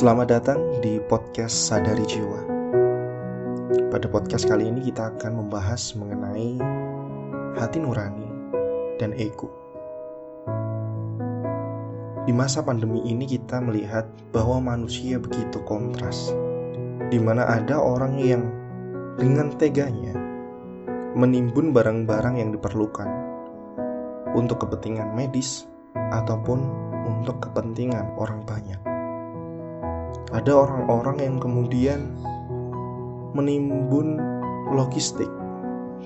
Selamat datang di podcast Sadari Jiwa. Pada podcast kali ini kita akan membahas mengenai hati nurani dan ego. Di masa pandemi ini kita melihat bahwa manusia begitu kontras, di mana ada orang yang dengan teganya menimbun barang-barang yang diperlukan untuk kepentingan medis ataupun untuk kepentingan orang banyak. Ada orang-orang yang kemudian menimbun logistik,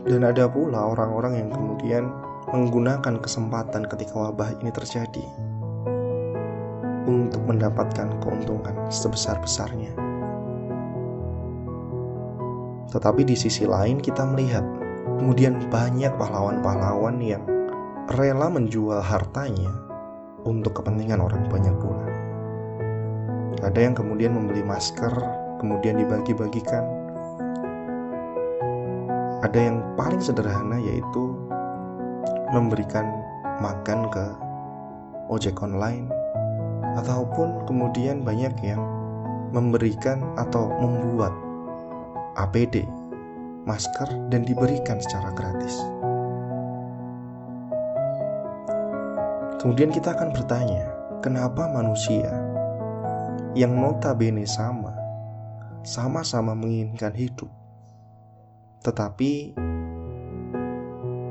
dan ada pula orang-orang yang kemudian menggunakan kesempatan ketika wabah ini terjadi untuk mendapatkan keuntungan sebesar-besarnya. Tetapi di sisi lain kita melihat kemudian banyak pahlawan-pahlawan yang rela menjual hartanya untuk kepentingan orang banyak pula. Ada yang kemudian membeli masker, kemudian dibagi-bagikan. Ada yang paling sederhana yaitu memberikan makan ke ojek online, ataupun kemudian banyak yang memberikan atau membuat APD, masker, dan diberikan secara gratis. Kemudian kita akan bertanya, kenapa manusia yang notabene sama-sama menginginkan hidup, tetapi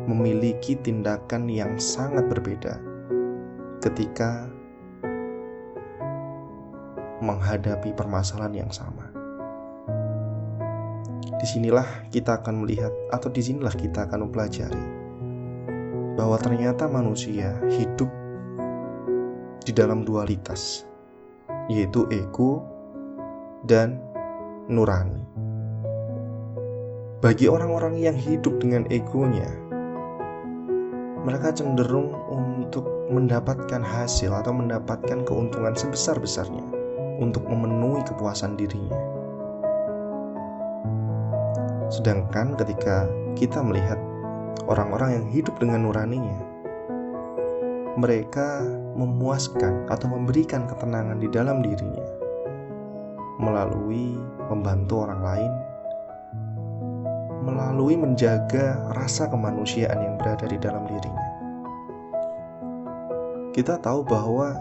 memiliki tindakan yang sangat berbeda ketika menghadapi permasalahan yang sama? Disinilah kita akan melihat, atau disinilah kita akan mempelajari bahwa ternyata manusia hidup di dalam dualitas, yaitu ego dan nurani. Bagi orang-orang yang hidup dengan egonya, mereka cenderung untuk mendapatkan hasil atau mendapatkan keuntungan sebesar-besarnya untuk memenuhi kepuasan dirinya. Sedangkan ketika kita melihat orang-orang yang hidup dengan nuraninya, mereka memuaskan atau memberikan ketenangan di dalam dirinya melalui membantu orang lain, melalui menjaga rasa kemanusiaan yang berada di dalam dirinya. Kita tahu bahwa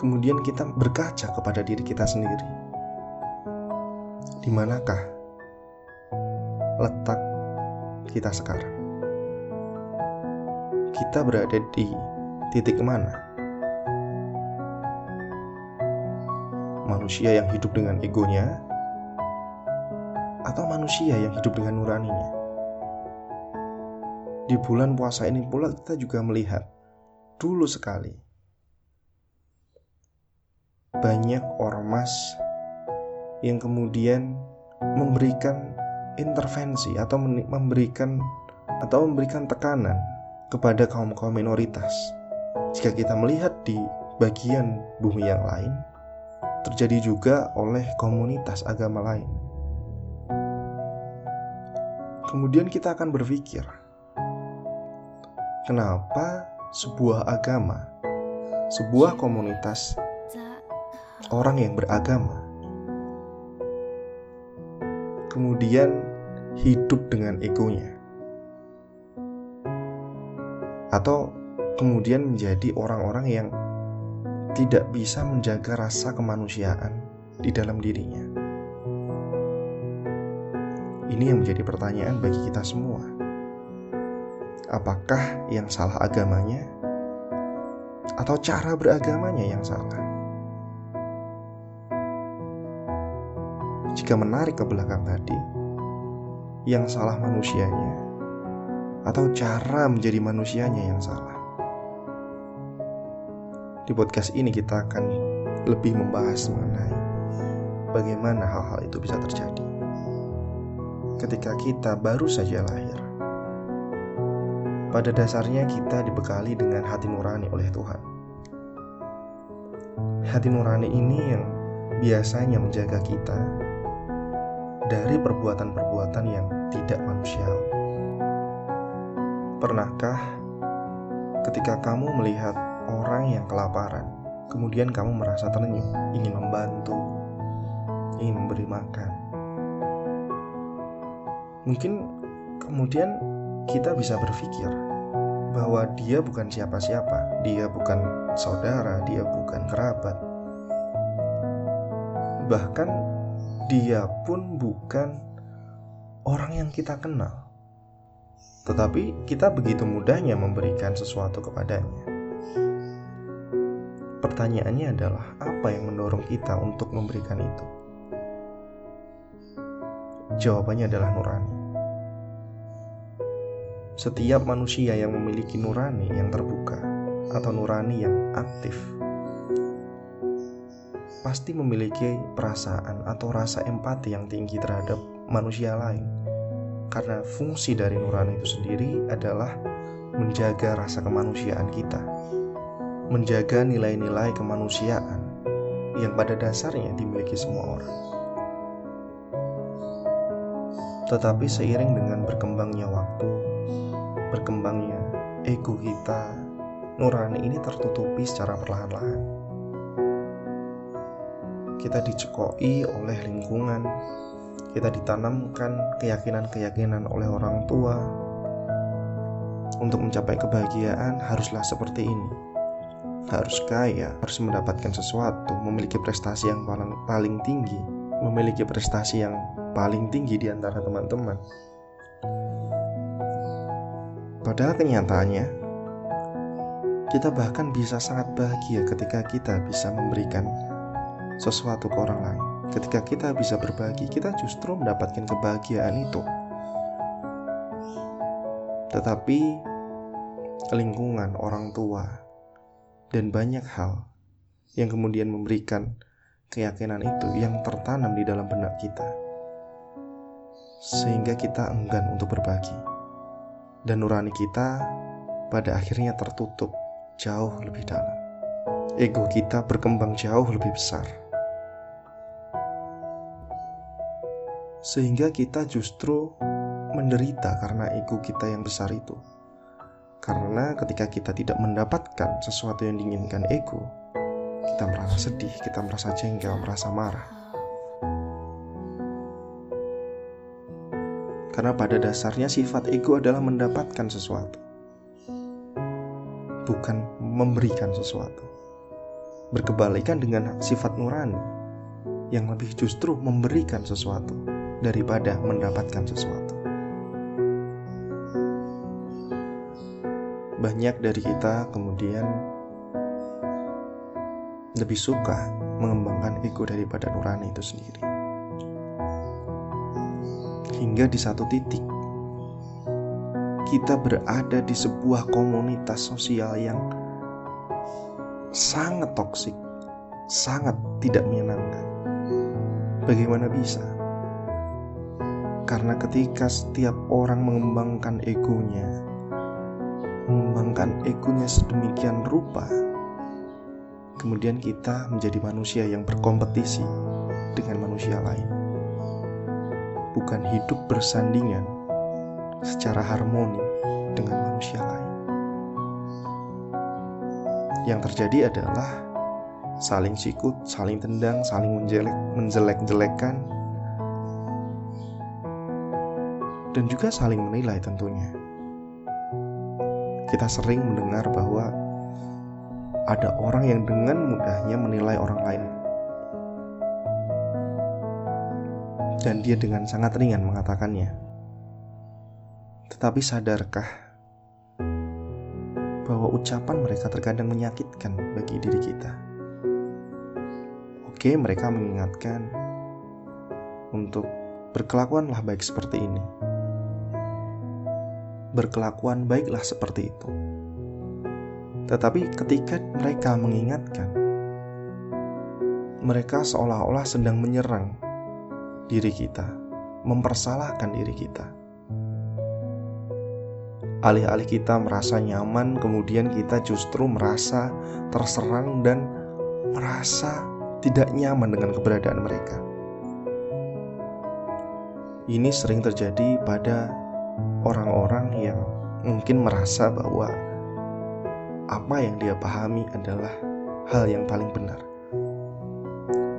kemudian kita berkaca kepada diri kita sendiri. Di manakah letak kita sekarang? Kita berada di titik mana? Manusia yang hidup dengan egonya atau manusia yang hidup dengan nuraninya? Di bulan puasa ini pula kita juga melihat dulu sekali banyak ormas yang kemudian memberikan intervensi atau memberikan tekanan kepada kaum minoritas. Jika kita melihat di bagian bumi yang lain, terjadi juga oleh komunitas agama lain. Kemudian kita akan berpikir, kenapa sebuah agama, sebuah komunitas, orang yang beragama, kemudian hidup dengan egonya, atau kemudian menjadi orang-orang yang tidak bisa menjaga rasa kemanusiaan di dalam dirinya. Ini yang menjadi pertanyaan bagi kita semua. Apakah yang salah agamanya? Atau cara beragamanya yang salah? Jika menarik ke belakang tadi, yang salah manusianya atau cara menjadi manusianya yang salah? Di podcast ini kita akan lebih membahas mengenai bagaimana hal-hal itu bisa terjadi. Ketika kita baru saja lahir, pada dasarnya kita dibekali dengan hati nurani oleh Tuhan. Hati nurani ini yang biasanya menjaga kita dari perbuatan-perbuatan yang tidak manusiawi. Pernahkah ketika kamu melihat orang yang kelaparan, Kemudian kamu merasa ternyuh, ingin membantu, ingin memberi makan. Mungkin kemudian kita bisa berpikir bahwa dia bukan siapa-siapa, dia bukan saudara, dia bukan kerabat. Bahkan dia pun bukan orang yang kita kenal. Tetapi kita begitu mudahnya memberikan sesuatu kepadanya. Pertanyaannya adalah, apa yang mendorong kita untuk memberikan itu? Jawabannya adalah nurani. Setiap manusia yang memiliki nurani yang terbuka atau nurani yang aktif pasti memiliki perasaan atau rasa empati yang tinggi terhadap manusia lain, karena fungsi dari nurani itu sendiri adalah menjaga rasa kemanusiaan kita, menjaga nilai-nilai kemanusiaan yang pada dasarnya dimiliki semua orang. Tetapi seiring dengan berkembangnya waktu, berkembangnya ego kita, nurani ini tertutupi secara perlahan-lahan. Kita dicekoi oleh lingkungan, kita ditanamkan keyakinan-keyakinan oleh orang tua. Untuk mencapai kebahagiaan haruslah seperti ini, harus kaya, harus mendapatkan sesuatu, memiliki prestasi yang paling tinggi, memiliki prestasi yang paling tinggi di antara teman-teman. Padahal kenyataannya, kita bahkan bisa sangat bahagia ketika kita bisa memberikan sesuatu ke orang lain. Ketika kita bisa berbagi, kita justru mendapatkan kebahagiaan itu. Tetapi lingkungan, orang tua, dan banyak hal yang kemudian memberikan keyakinan itu yang tertanam di dalam benak kita, sehingga kita enggan untuk berbagi. Dan nurani kita pada akhirnya tertutup jauh lebih dalam. Ego kita berkembang jauh lebih besar, sehingga kita justru menderita karena ego kita yang besar itu. Karena ketika kita tidak mendapatkan sesuatu yang diinginkan ego, kita merasa sedih, kita merasa jengkel, merasa marah. Karena pada dasarnya sifat ego adalah mendapatkan sesuatu, bukan memberikan sesuatu. Berkebalikan dengan sifat nurani yang lebih justru memberikan sesuatu daripada mendapatkan sesuatu. Banyak dari kita kemudian lebih suka mengembangkan ego daripada nurani itu sendiri. Hingga di satu titik, kita berada di sebuah komunitas sosial yang sangat toksik, sangat tidak menyenangkan. Bagaimana bisa? Karena ketika setiap orang mengembangkan egonya sedemikian rupa, kemudian kita menjadi manusia yang berkompetisi dengan manusia lain, bukan hidup bersandingan secara harmoni dengan manusia lain. Yang terjadi adalah saling sikut, saling tendang, saling menjelek-jelekan, dan juga saling menilai tentunya. Kita sering mendengar bahwa ada orang yang dengan mudahnya menilai orang lain, dan dia dengan sangat ringan mengatakannya. Tetapi sadarkah bahwa ucapan mereka terkadang menyakitkan bagi diri kita? Oke, mereka mengingatkan untuk berkelakuanlah baik seperti ini, berkelakuan baiklah seperti itu. Tetapi ketika mereka mengingatkan, mereka seolah-olah sedang menyerang diri kita, mempersalahkan diri kita. Alih-alih kita merasa nyaman, kemudian kita justru merasa terserang dan merasa tidak nyaman dengan keberadaan mereka. Ini sering terjadi pada orang-orang yang mungkin merasa bahwa apa yang dia pahami adalah hal yang paling benar.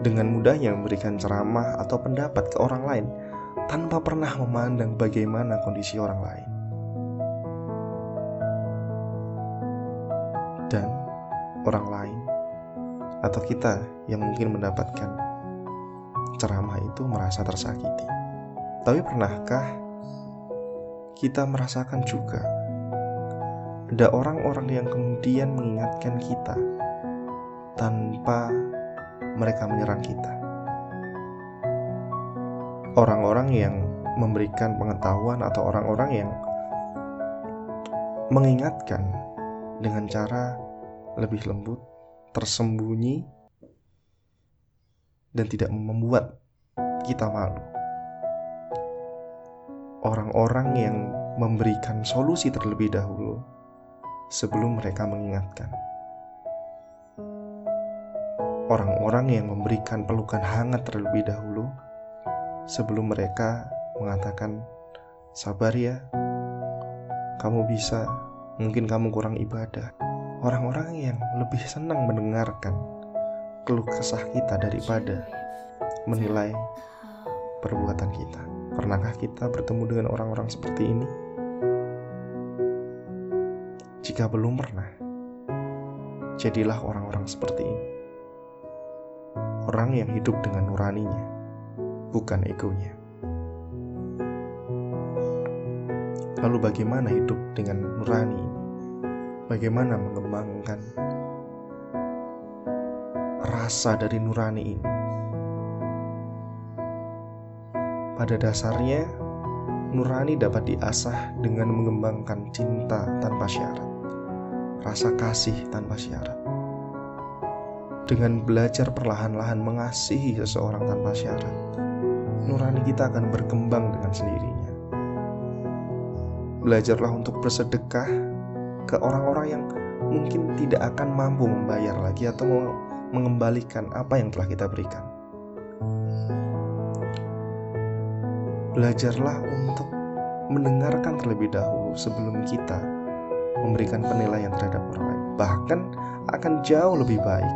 Dengan mudahnya memberikan ceramah atau pendapat ke orang lain tanpa pernah memandang bagaimana kondisi orang lain. Dan orang lain atau kita yang mungkin mendapatkan ceramah itu merasa tersakiti. Tapi pernahkah kita merasakan juga ada orang-orang yang kemudian mengingatkan kita tanpa mereka menyerang kita? Orang-orang yang memberikan pengetahuan atau orang-orang yang mengingatkan dengan cara lebih lembut, tersembunyi, dan tidak membuat kita malu. Orang-orang yang memberikan solusi terlebih dahulu sebelum mereka mengingatkan. Orang-orang yang memberikan pelukan hangat terlebih dahulu sebelum mereka mengatakan, sabar ya, kamu bisa, mungkin kamu kurang ibadah. Orang-orang yang lebih senang mendengarkan keluh kesah kita daripada menilai perbuatan kita. Pernahkah kita bertemu dengan orang-orang seperti ini? Jika belum pernah, jadilah orang-orang seperti ini. Orang yang hidup dengan nuraninya, bukan egonya. Lalu bagaimana hidup dengan nurani ini? Bagaimana mengembangkan rasa dari nurani ini? Pada dasarnya, nurani dapat diasah dengan mengembangkan cinta tanpa syarat, rasa kasih tanpa syarat. Dengan belajar perlahan-lahan mengasihi seseorang tanpa syarat, nurani kita akan berkembang dengan sendirinya. Belajarlah untuk bersedekah ke orang-orang yang mungkin tidak akan mampu membayar lagi atau mengembalikan apa yang telah kita berikan. Belajarlah untuk mendengarkan terlebih dahulu sebelum kita memberikan penilaian terhadap orang lain. Bahkan akan jauh lebih baik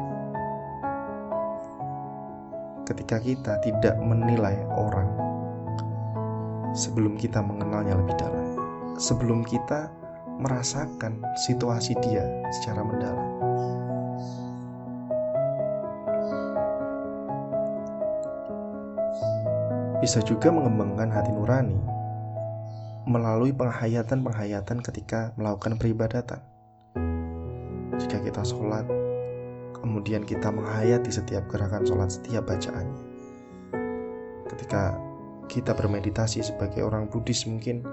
ketika kita tidak menilai orang sebelum kita mengenalnya lebih dalam, sebelum kita merasakan situasi dia secara mendalam. Bisa juga mengembangkan hati nurani melalui penghayatan-penghayatan ketika melakukan peribadatan. Jika kita sholat, kemudian kita menghayati setiap gerakan sholat, setiap bacaannya. Ketika kita bermeditasi sebagai orang Buddhis, mungkin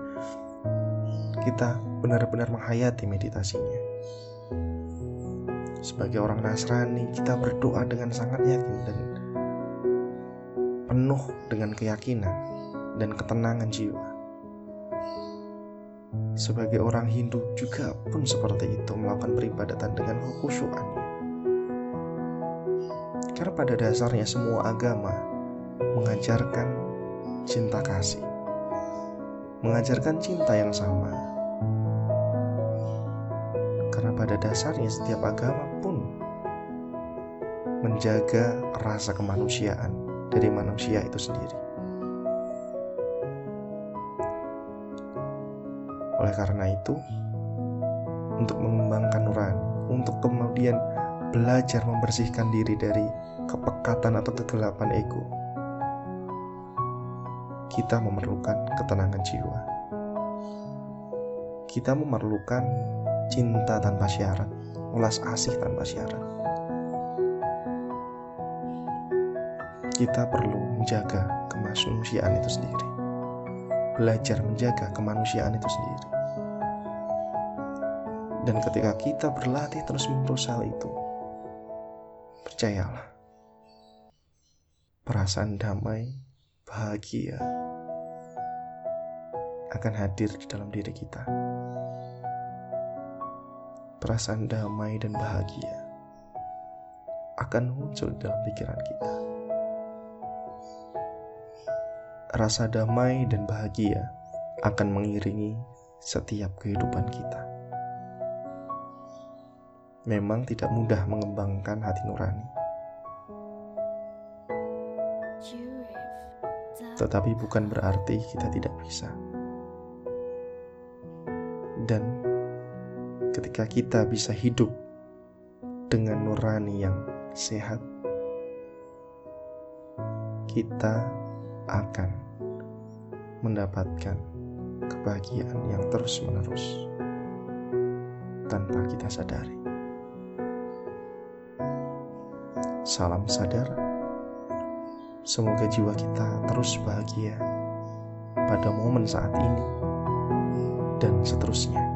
kita benar-benar menghayati meditasinya. Sebagai orang Nasrani, kita berdoa dengan sangat yakin dan penuh dengan keyakinan dan ketenangan jiwa. Sebagai orang Hindu juga pun seperti itu, melakukan peribadatan dengan kekhusyuannya. Karena pada dasarnya semua agama mengajarkan cinta kasih, mengajarkan cinta yang sama. Karena pada dasarnya setiap agama pun menjaga rasa kemanusiaan dari manusia itu sendiri. Oleh karena itu, untuk mengembangkan nurani, untuk kemudian belajar membersihkan diri dari kepekatan atau kegelapan ego, kita memerlukan ketenangan jiwa. Kita memerlukan cinta tanpa syarat, welas asih tanpa syarat. Kita perlu menjaga kemanusiaan itu sendiri. Belajar menjaga kemanusiaan itu sendiri. Dan ketika kita berlatih terus-menerus hal itu, percayalah, perasaan damai, bahagia akan hadir di dalam diri kita. Perasaan damai dan bahagia akan muncul dalam pikiran kita. Rasa damai dan bahagia akan mengiringi setiap kehidupan kita. memang tidak mudah mengembangkan hati nurani. Tetapi bukan berarti kita tidak bisa. Dan ketika kita bisa hidup dengan nurani yang sehat, kita akan mendapatkan kebahagiaan yang terus-menerus tanpa kita sadari. Salam sadar. Semoga jiwa kita terus bahagia pada momen saat ini dan seterusnya.